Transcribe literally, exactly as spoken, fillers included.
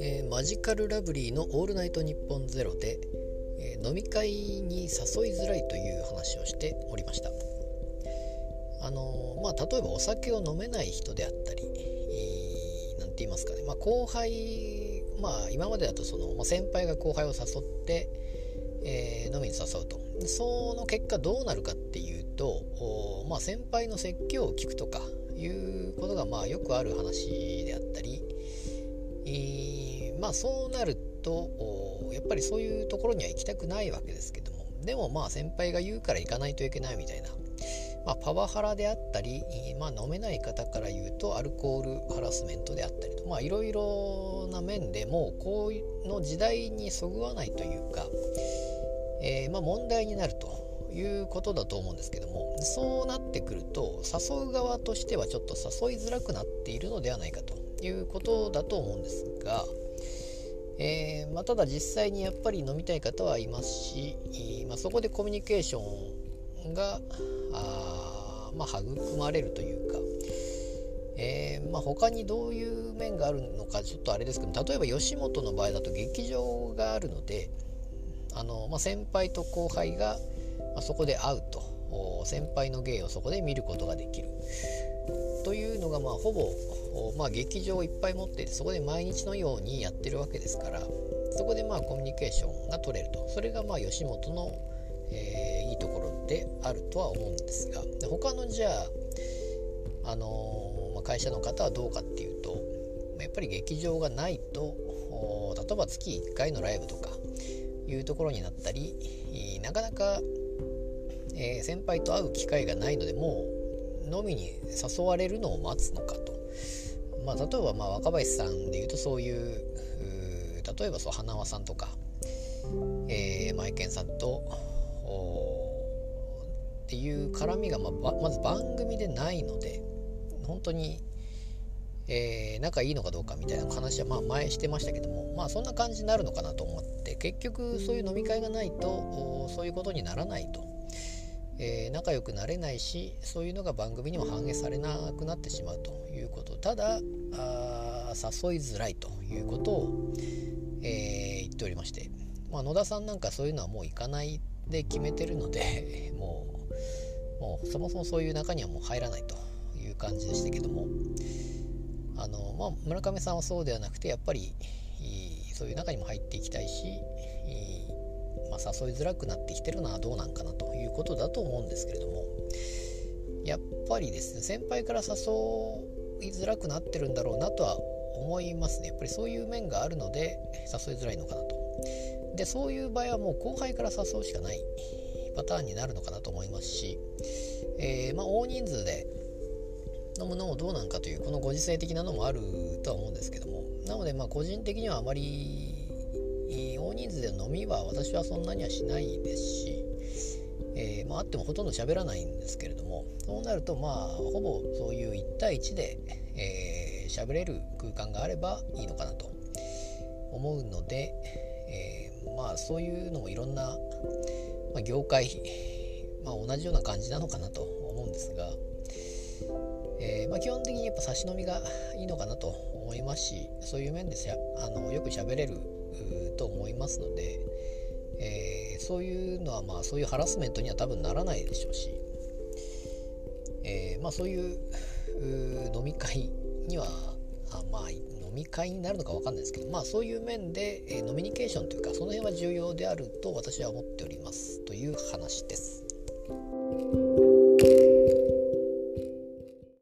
えー、マジカルラブリーのオールナイトニッポンゼロで、えー、飲み会に誘いづらいという話をしておりました。あのー、まあ例えばお酒を飲めない人であったり、えー、なんて言いますかね、まあ、後輩、まあ今までだとその、まあ、先輩が後輩を誘って、えー、飲みに誘うと、でその結果どうなるかっていうと、まあ、先輩の説教を聞くとかいうことがまあよくある話であったり、えー、まあそうなるとやっぱりそういうところには行きたくないわけですけども、でもまあ先輩が言うから行かないといけないみたいな、まあ、パワハラであったり、まあ、飲めない方から言うとアルコールハラスメントであったりと、まあいろいろな面でもうこの時代にそぐわないというか、えー、まあ問題になるということだと思うんですけども、そうなってくると誘う側としてはちょっと誘いづらくなっているのではないかということだと思うんですが、えーまあ、ただ実際にやっぱり飲みたい方はいますし、まあ、そこでコミュニケーションがあ、まあ、育まれるというか、えーまあ、他にどういう面があるのかちょっとあれですけど、例えば吉本の場合だと劇場があるので、あの、まあ、先輩と後輩がそこで会うと、先輩の芸をそこで見ることができるというのが、まあほぼ、まあ、劇場をいっぱい持っていて、そこで毎日のようにやってるわけですから、そこでまあコミュニケーションが取れると、それがまあ吉本の、えー、いいところであるとは思うんですが、で他のじゃあ、あのーまあ、会社の方はどうかっていうと、やっぱり劇場がないと、例えば月いっかいのライブとかいうところになったり、なかなかえー、先輩と会う機会がないので、もう飲みに誘われるのを待つのかと、まあ、例えばまあ若林さんでいうとそういう、う例えばそう花輪さんとか、えー、マイケンさんとっていう絡みが ま, まず番組でないので、本当に、えー、仲いいのかどうかみたいな話はまあ前してましたけども、まあそんな感じになるのかなと思って、結局そういう飲み会がないとそういうことにならないと。えー、仲良くなれないし、そういうのが番組にも反映されなくなってしまうということ、ただあ誘いづらいということを、えー、言っておりまして、まあ、野田さんなんかそういうのはもう行かないで決めてるので、もう、もうそもそもそういう中にはもう入らないという感じでしたけども、あの、まあ、村上さんはそうではなくて、やっぱりそういう中にも入っていきたいし、まあ、誘いづらくなってきてるのはどうなんかなということだと思うんですけれども、やっぱりですね、先輩から誘いづらくなってるんだろうなとは思いますね。やっぱりそういう面があるので誘いづらいのかなと。で、そういう場合はもう後輩から誘うしかないパターンになるのかなと思いますし、えー、まあ大人数で飲むのもどうなんかという、このご時世的なのもあるとは思うんですけども、なのでまあ個人的にはあまり大人数で飲みは私はそんなにはしないですし、えーまあ、あってもほとんど喋らないんですけれども、そうなるとまあほぼそういういち対いちで喋、えー、れる空間があればいいのかなと思うので、えー、まあそういうのもいろんな、まあ、業界、まあ、同じような感じなのかなと思うんですが、えーまあ、基本的にやっぱ差し飲みがいいのかなと思いますし、そういう面でしゃあのよく喋れると思いますので、えー、そういうのはまあそういうハラスメントには多分ならないでしょうし、えーまあ、そういう、う飲み会にはあ、まあ、飲み会になるのか分かんないですけど、まあ、そういう面で、えー、ノミニケーションというかその辺は重要であると私は思っておりますという話です。